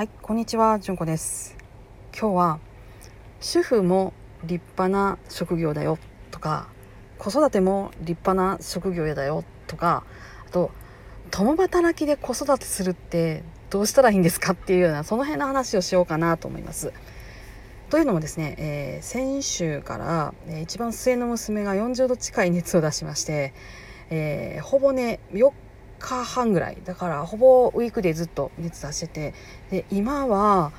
はい、こんにちは、じゅんこです。今日は主婦も立派な職業だよとか、子育ても立派な職業だよとか、あと共働きで子育てするってどうしたらいいんですかっていうような、その辺の話をしようかなと思います。というのもですね、先週から一番末の娘が40度近い熱を出しまして、ほぼね4日半ぐらいだから、ほぼウィークでずっと熱出してて、で今は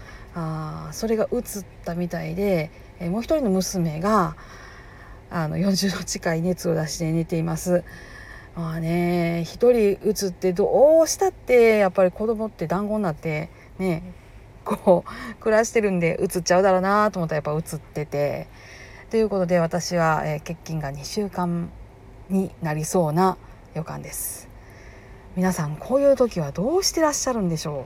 それがうつったみたいで、もう一人の娘が40度近い熱を出して寝ています。まあね、一人うつってどうしたってやっぱり子供って団子になってね、こう暮らしてるんでうつっちゃうだろうなと思ったら、やっぱうつってて、ということで私は、欠勤が2週間になりそうな予感です。皆さん、こういう時はどうしてらっしゃるんでしょ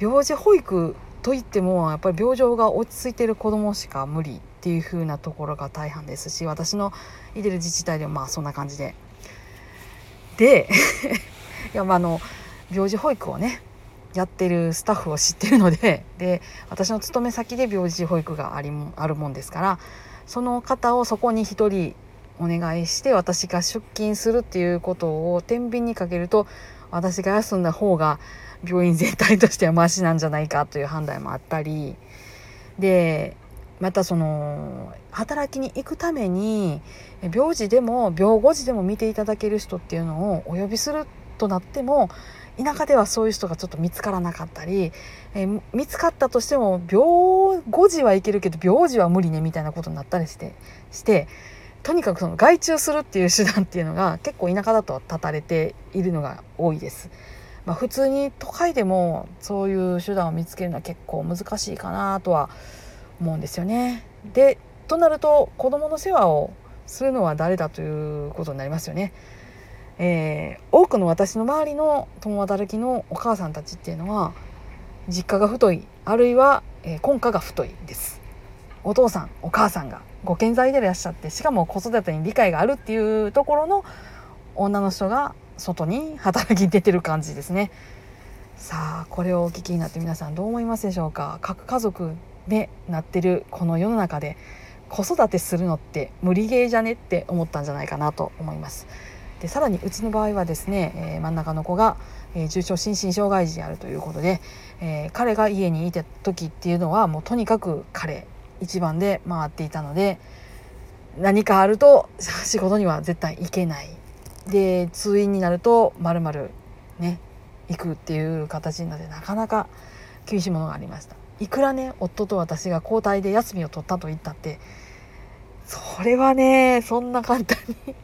う。病児保育といってもやっぱり病状が落ち着いてる子どもしか無理っていう風なところが大半ですし、私のいてる自治体でもまあそんな感じでいや、まあ病児保育をねやってるスタッフを知ってるので、私の勤め先で病児保育があるもんですから、その方をそこに一人お願いして、私が出勤するっていうことを天秤にかけると、私が休んだ方が病院全体としてはマシなんじゃないかという判断もあったりで、またその働きに行くために病児でも病後児でも見ていただける人っていうのをお呼びするとなっても、田舎ではそういう人がちょっと見つからなかったり、見つかったとしても病後児はいけるけど病児は無理ねみたいなことになったりして、とにかくその外注するっていう手段っていうのが結構田舎だと立たれているのが多いです。まあ、普通に都会でもそういう手段を見つけるのは結構難しいかなとは思うんですよね。でとなると、子どもの世話をするのは誰だということになりますよね。多くの私の周りの共働きのお母さんたちっていうのは、実家が太い、あるいは、婚家が太いです。お父さんお母さんがご健在でいらっしゃって、しかも子育てに理解があるっていうところの女の人が外に働き出てる感じですね。さあ、これをお聞きになって皆さんどう思いますでしょうか。各家族でなってるこの世の中で、子育てするのって無理ゲーじゃねって思ったんじゃないかなと思います。でさらにうちの場合はですね、真ん中の子が、重症心身障害児であるということで、彼が家にいた時っていうのはもうとにかく彼一番で回っていたので、何かあると仕事には絶対行けないで、通院になると丸々ね行くっていう形になって、なかなか厳しいものがありました。いくらね夫と私が交代で休みを取ったと言ったって、それはねそんな簡単に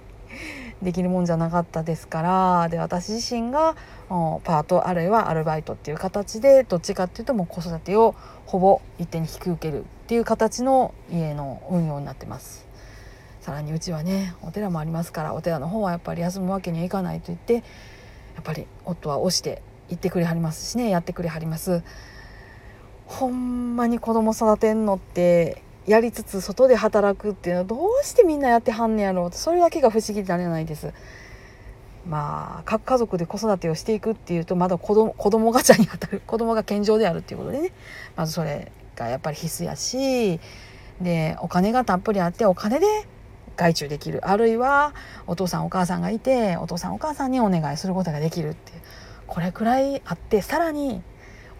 できるもんじゃなかったですから。で私自身がパートあるいはアルバイトっていう形で、どっちかっていうともう子育てをほぼ一手に引き受けるっていう形の家の運用になってます。さらにうちはねお寺もありますから、お寺の方はやっぱり休むわけにはいかないと言って、やっぱり夫は押して行ってくれはりますしね、やってくれはります。ほんまに子供育てんのってやりつつ外で働くっていうのは、どうしてみんなやってはんねやろうと、それだけが不思議でなれないです。まあ各家族で子育てをしていくっていうと、まだ子供ガチャに当たる、子供が健常であるっていうことでね、まずそれがやっぱり必須やし、でお金がたっぷりあって、お金で外注できる、あるいはお父さんお母さんがいて、お父さんお母さんにお願いすることができるっていう、これくらいあって、さらに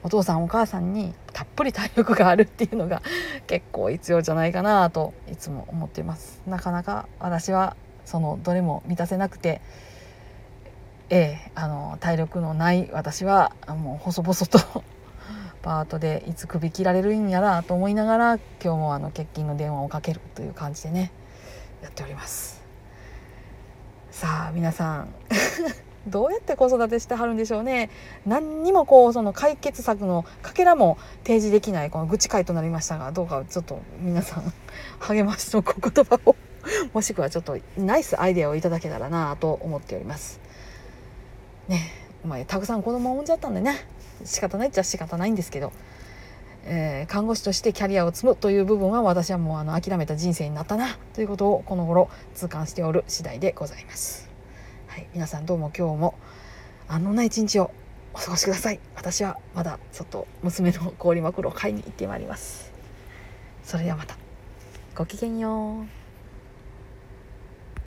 お父さんお母さんにたっぷり体力があるっていうのが結構必要じゃないかなといつも思っています。なかなか私はそのどれも満たせなくて、体力のない私はもう細々とパートでいつ首切られるんやらと思いながら、今日も欠勤の電話をかけるという感じでねやっております。さあ皆さんどうやって子育てしてはるんでしょうね。何にもこうその解決策のかけらも提示できないこの愚痴会となりましたが、どうかちょっと皆さん励ましの言葉をもしくはちょっとナイスアイデアをいただけたらなと思っておりますね。たくさん子供を産んじゃったんでね、仕方ないっちゃ仕方ないんですけど、看護師としてキャリアを積むという部分は、私はもう諦めた人生になったなということをこの頃痛感しておる次第でございます。皆さんどうも今日も安穏な一日を。お過ごしください。私はまだちょっと娘の氷枕を買いに行ってまいります。それではまた。ごきげんよう。